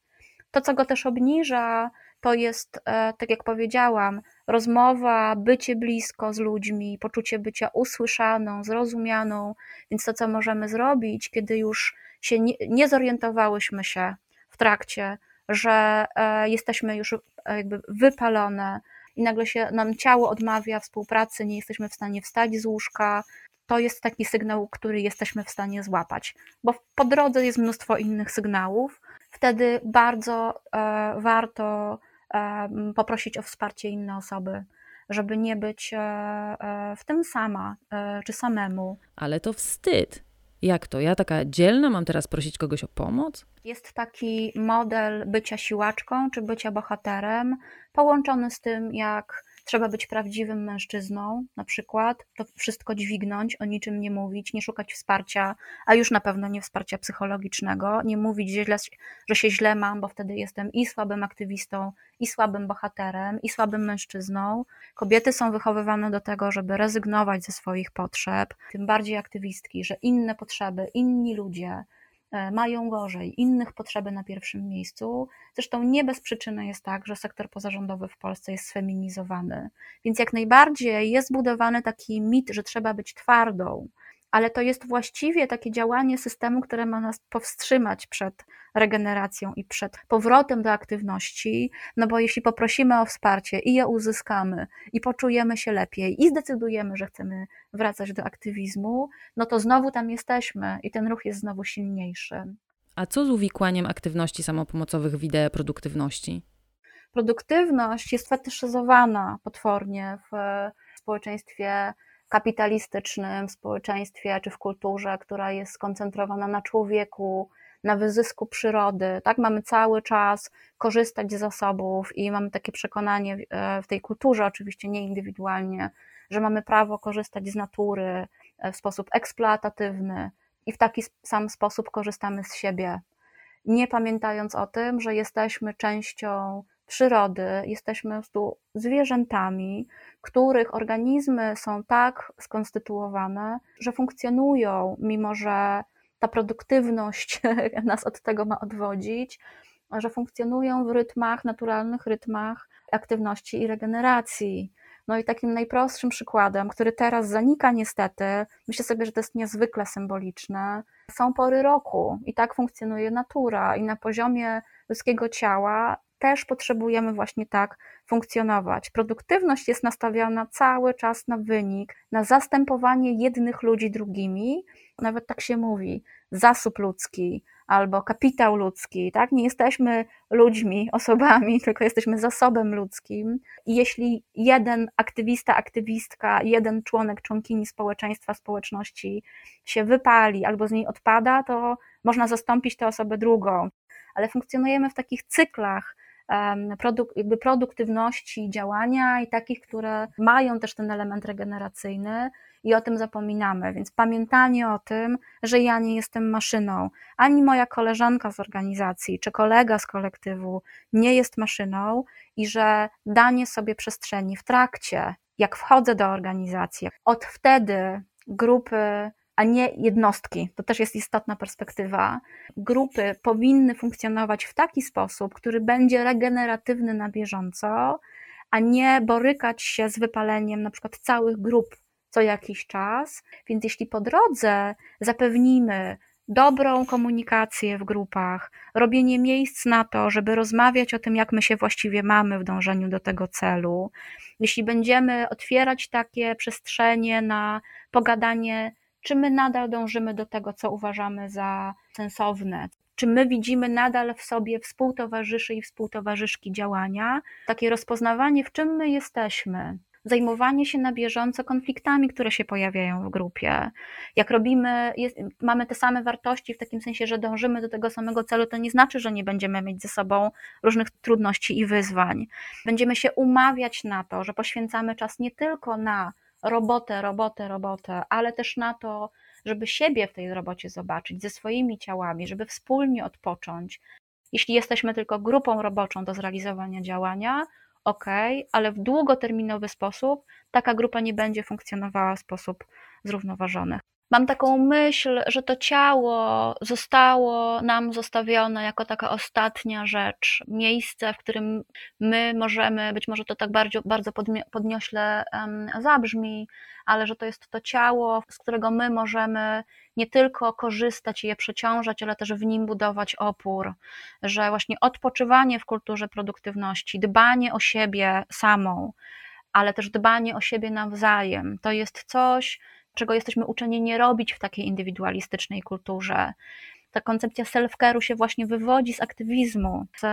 To, co go też obniża, to jest, tak jak powiedziałam, rozmowa, bycie blisko z ludźmi, poczucie bycia usłyszaną, zrozumianą, więc to, co możemy zrobić, kiedy już się nie, nie zorientowałyśmy się w trakcie, że jesteśmy już jakby wypalone i nagle się nam ciało odmawia współpracy, nie jesteśmy w stanie wstać z łóżka, to jest taki sygnał, który jesteśmy w stanie złapać, bo po drodze jest mnóstwo innych sygnałów. Wtedy bardzo warto poprosić o wsparcie inne osoby, żeby nie być w tym sama czy samemu. Ale to wstyd. Jak to? Ja taka dzielna mam teraz prosić kogoś o pomoc? Jest taki model bycia siłaczką czy bycia bohaterem połączony z tym, jak trzeba być prawdziwym mężczyzną, na przykład, to wszystko dźwignąć, o niczym nie mówić, nie szukać wsparcia, a już na pewno nie wsparcia psychologicznego, nie mówić, źle, że się źle mam, bo wtedy jestem i słabym aktywistą, i słabym bohaterem, i słabym mężczyzną. Kobiety są wychowywane do tego, żeby rezygnować ze swoich potrzeb, tym bardziej aktywistki, że inne potrzeby, inni ludzie mają gorzej, innych potrzeby na pierwszym miejscu. Zresztą nie bez przyczyny jest tak, że sektor pozarządowy w Polsce jest sfeminizowany. Więc jak najbardziej jest budowany taki mit, że trzeba być twardą, ale to jest właściwie takie działanie systemu, które ma nas powstrzymać przed regeneracją i przed powrotem do aktywności, no bo jeśli poprosimy o wsparcie i je uzyskamy i poczujemy się lepiej i zdecydujemy, że chcemy wracać do aktywizmu, no to znowu tam jesteśmy i ten ruch jest znowu silniejszy. A co z uwikłaniem aktywności samopomocowych w ideę produktywności? Produktywność jest fetyszyzowana potwornie w społeczeństwie kapitalistycznym, w społeczeństwie czy w kulturze, która jest skoncentrowana na człowieku, na wyzysku przyrody, tak? Mamy cały czas korzystać z zasobów i mamy takie przekonanie w tej kulturze, oczywiście nie indywidualnie, że mamy prawo korzystać z natury w sposób eksploatatywny i w taki sam sposób korzystamy z siebie, nie pamiętając o tym, że jesteśmy częścią przyrody, jesteśmy tu zwierzętami, których organizmy są tak skonstytuowane, że funkcjonują, mimo że ta produktywność nas od tego ma odwodzić, że funkcjonują w rytmach, naturalnych rytmach aktywności i regeneracji. No i takim najprostszym przykładem, który teraz zanika niestety, myślę sobie, że to jest niezwykle symboliczne, są pory roku i tak funkcjonuje natura i na poziomie ludzkiego ciała też potrzebujemy właśnie tak funkcjonować. Produktywność jest nastawiona cały czas na wynik, na zastępowanie jednych ludzi drugimi, nawet tak się mówi, zasób ludzki albo kapitał ludzki, tak? Nie jesteśmy ludźmi, osobami, tylko jesteśmy zasobem ludzkim. I jeśli jeden aktywista, aktywistka, jeden członek, członkini społeczeństwa, społeczności się wypali albo z niej odpada, to można zastąpić tę osobę drugą. Ale funkcjonujemy w takich cyklach produk- jakby produktywności działania i takich, które mają też ten element regeneracyjny i o tym zapominamy, więc pamiętanie o tym, że ja nie jestem maszyną, ani moja koleżanka z organizacji czy kolega z kolektywu nie jest maszyną i że danie sobie przestrzeni w trakcie, jak wchodzę do organizacji, od wtedy grupy, a nie jednostki, to też jest istotna perspektywa, grupy powinny funkcjonować w taki sposób, który będzie regeneratywny na bieżąco, a nie borykać się z wypaleniem na przykład całych grup co jakiś czas, więc jeśli po drodze zapewnimy dobrą komunikację w grupach, robienie miejsc na to, żeby rozmawiać o tym, jak my się właściwie mamy w dążeniu do tego celu, jeśli będziemy otwierać takie przestrzenie na pogadanie, czy my nadal dążymy do tego, co uważamy za sensowne, czy my widzimy nadal w sobie współtowarzyszy i współtowarzyszki działania, takie rozpoznawanie, w czym my jesteśmy, zajmowanie się na bieżąco konfliktami, które się pojawiają w grupie. Jak robimy, jest, mamy te same wartości w takim sensie, że dążymy do tego samego celu, to nie znaczy, że nie będziemy mieć ze sobą różnych trudności i wyzwań. Będziemy się umawiać na to, że poświęcamy czas nie tylko na robotę, robotę, robotę, ale też na to, żeby siebie w tej robocie zobaczyć, ze swoimi ciałami, żeby wspólnie odpocząć. Jeśli jesteśmy tylko grupą roboczą do zrealizowania działania, okej, okay, ale w długoterminowy sposób taka grupa nie będzie funkcjonowała w sposób zrównoważony. Mam taką myśl, że to ciało zostało nam zostawione jako taka ostatnia rzecz, miejsce, w którym my możemy, być może to tak bardzo, bardzo podniośle zabrzmi, ale że to jest to ciało, z którego my możemy nie tylko korzystać i je przeciążać, ale też w nim budować opór, że właśnie odpoczywanie w kulturze produktywności, dbanie o siebie samą, ale też dbanie o siebie nawzajem, to jest coś, czego jesteśmy uczeni nie robić w takiej indywidualistycznej kulturze. Ta koncepcja self-care'u się właśnie wywodzi z aktywizmu, z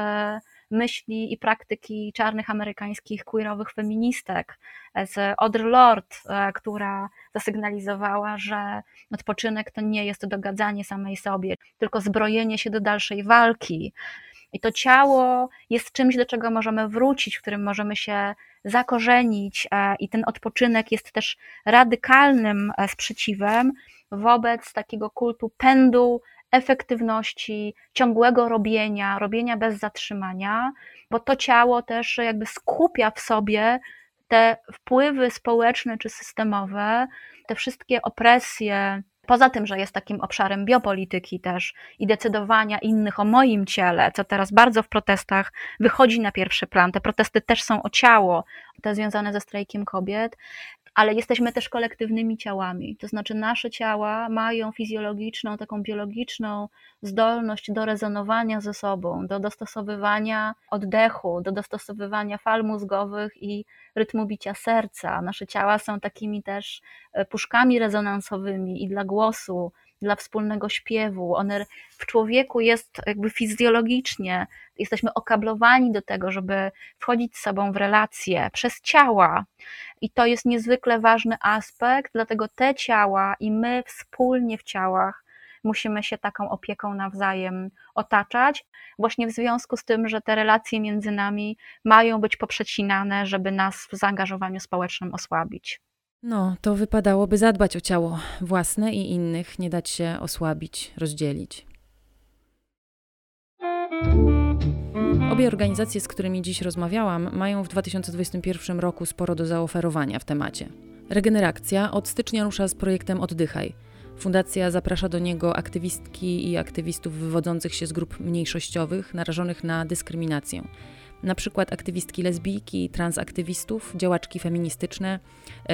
myśli i praktyki czarnych amerykańskich queerowych feministek, z Audre Lorde, która zasygnalizowała, że odpoczynek to nie jest dogadzanie samej sobie, tylko zbrojenie się do dalszej walki. I to ciało jest czymś, do czego możemy wrócić, w którym możemy się zakorzenić i ten odpoczynek jest też radykalnym sprzeciwem wobec takiego kultu pędu, efektywności, ciągłego robienia, robienia bez zatrzymania, bo to ciało też jakby skupia w sobie te wpływy społeczne czy systemowe, te wszystkie opresje, poza tym, że jest takim obszarem biopolityki też i decydowania innych o moim ciele, co teraz bardzo w protestach wychodzi na pierwszy plan. Te protesty też są o ciało, te związane ze strajkiem kobiet, ale jesteśmy też kolektywnymi ciałami. To znaczy nasze ciała mają fizjologiczną, taką biologiczną zdolność do rezonowania ze sobą, do dostosowywania oddechu, do dostosowywania fal mózgowych i rytmu bicia serca. Nasze ciała są takimi też puszkami rezonansowymi i dla głosu, dla wspólnego śpiewu. One w człowieku jest jakby fizjologicznie, jesteśmy okablowani do tego, żeby wchodzić z sobą w relacje przez ciała. I to jest niezwykle ważny aspekt, dlatego te ciała i my wspólnie w ciałach musimy się taką opieką nawzajem otaczać, właśnie w związku z tym, że te relacje między nami mają być poprzecinane, żeby nas w zaangażowaniu społecznym osłabić. No, to wypadałoby zadbać o ciało własne i innych, nie dać się osłabić, rozdzielić. Obie organizacje, z którymi dziś rozmawiałam, mają w dwa tysiące dwudziestym pierwszym roku sporo do zaoferowania w temacie. Regeneracja od stycznia rusza z projektem Oddychaj. Fundacja zaprasza do niego aktywistki i aktywistów wywodzących się z grup mniejszościowych narażonych na dyskryminację. Na przykład aktywistki lesbijki, transaktywistów, działaczki feministyczne,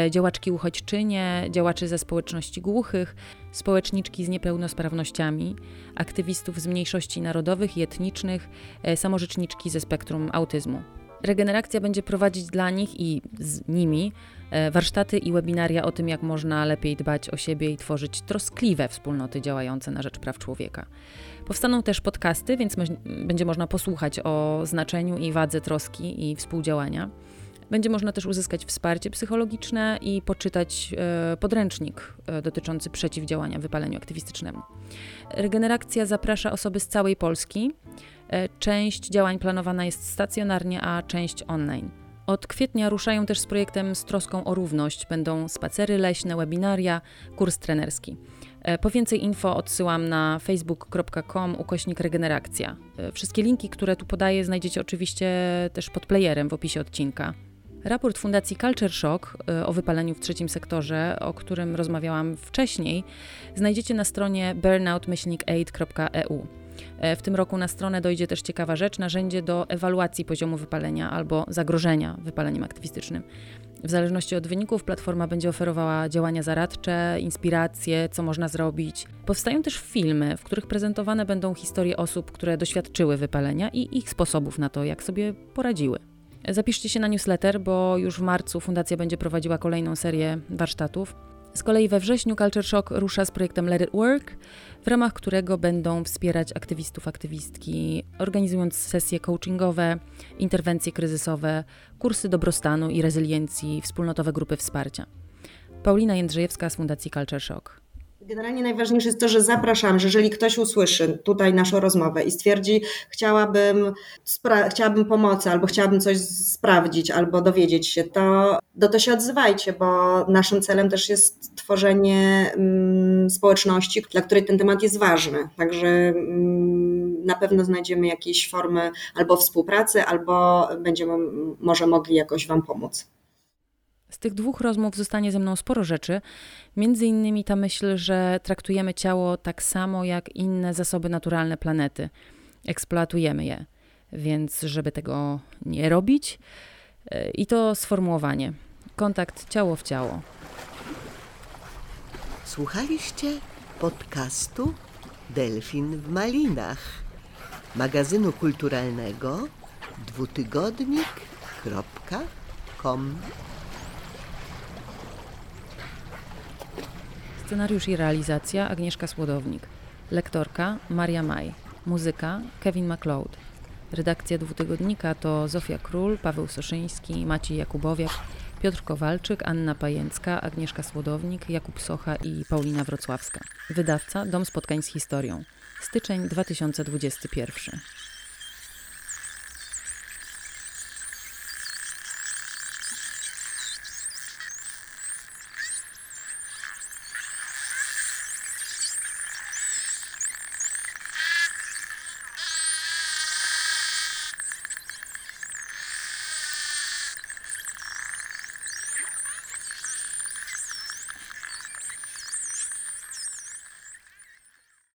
działaczki uchodźczynie, działaczy ze społeczności głuchych, społeczniczki z niepełnosprawnościami, aktywistów z mniejszości narodowych i etnicznych, samorzeczniczki ze spektrum autyzmu. Regeneracja będzie prowadzić dla nich i z nimi warsztaty i webinaria o tym, jak można lepiej dbać o siebie i tworzyć troskliwe wspólnoty działające na rzecz praw człowieka. Powstaną też podcasty, więc me- będzie można posłuchać o znaczeniu i wadze troski i współdziałania. Będzie można też uzyskać wsparcie psychologiczne i poczytać e, podręcznik e, dotyczący przeciwdziałania wypaleniu aktywistycznemu. Regeneracja zaprasza osoby z całej Polski. E, część działań planowana jest stacjonarnie, a część online. Od kwietnia ruszają też z projektem Z troską o równość. Będą spacery leśne, webinaria, kurs trenerski. Po więcej info odsyłam na facebook.com ukośnik regeneracja. Wszystkie linki, które tu podaję, znajdziecie oczywiście też pod playerem w opisie odcinka. Raport Fundacji Culture Shock o wypaleniu w trzecim sektorze, o którym rozmawiałam wcześniej, znajdziecie na stronie burnout myślnik aid kropka e u. W tym roku na stronę dojdzie też ciekawa rzecz, narzędzie do ewaluacji poziomu wypalenia albo zagrożenia wypaleniem aktywistycznym. W zależności od wyników platforma będzie oferowała działania zaradcze, inspiracje, co można zrobić. Powstają też filmy, w których prezentowane będą historie osób, które doświadczyły wypalenia i ich sposobów na to, jak sobie poradziły. Zapiszcie się na newsletter, bo już w marcu fundacja będzie prowadziła kolejną serię warsztatów. Z kolei we wrześniu Culture Shock rusza z projektem Let It Work, w ramach którego będą wspierać aktywistów, aktywistki, organizując sesje coachingowe, interwencje kryzysowe, kursy dobrostanu i rezyliencji, wspólnotowe grupy wsparcia. Paulina Jędrzejewska z Fundacji Culture Shock. Generalnie najważniejsze jest to, że zapraszam, że jeżeli ktoś usłyszy tutaj naszą rozmowę i stwierdzi, chciałabym, spra- chciałabym pomocy albo chciałabym coś sprawdzić albo dowiedzieć się, to do to się odzywajcie, bo naszym celem też jest tworzenie mm, społeczności, dla której ten temat jest ważny. Także mm, na pewno znajdziemy jakieś formy albo współpracy, albo będziemy może mogli jakoś Wam pomóc. Z tych dwóch rozmów zostanie ze mną sporo rzeczy, między innymi ta myśl, że traktujemy ciało tak samo jak inne zasoby naturalne planety. Eksploatujemy je, więc żeby tego nie robić. I to sformułowanie. Kontakt ciało w ciało. Słuchaliście podcastu Delfin w Malinach, magazynu kulturalnego dwutygodnik kropka com. Scenariusz i realizacja Agnieszka Słodownik, lektorka Maria Maj, muzyka Kevin MacLeod. Redakcja Dwutygodnika to Zofia Król, Paweł Soszyński, Maciej Jakubowiak, Piotr Kowalczyk, Anna Pajęcka, Agnieszka Słodownik, Jakub Socha i Paulina Wrocławska. Wydawca Dom Spotkań z Historią. Styczeń dwa tysiące dwudziesty pierwszy.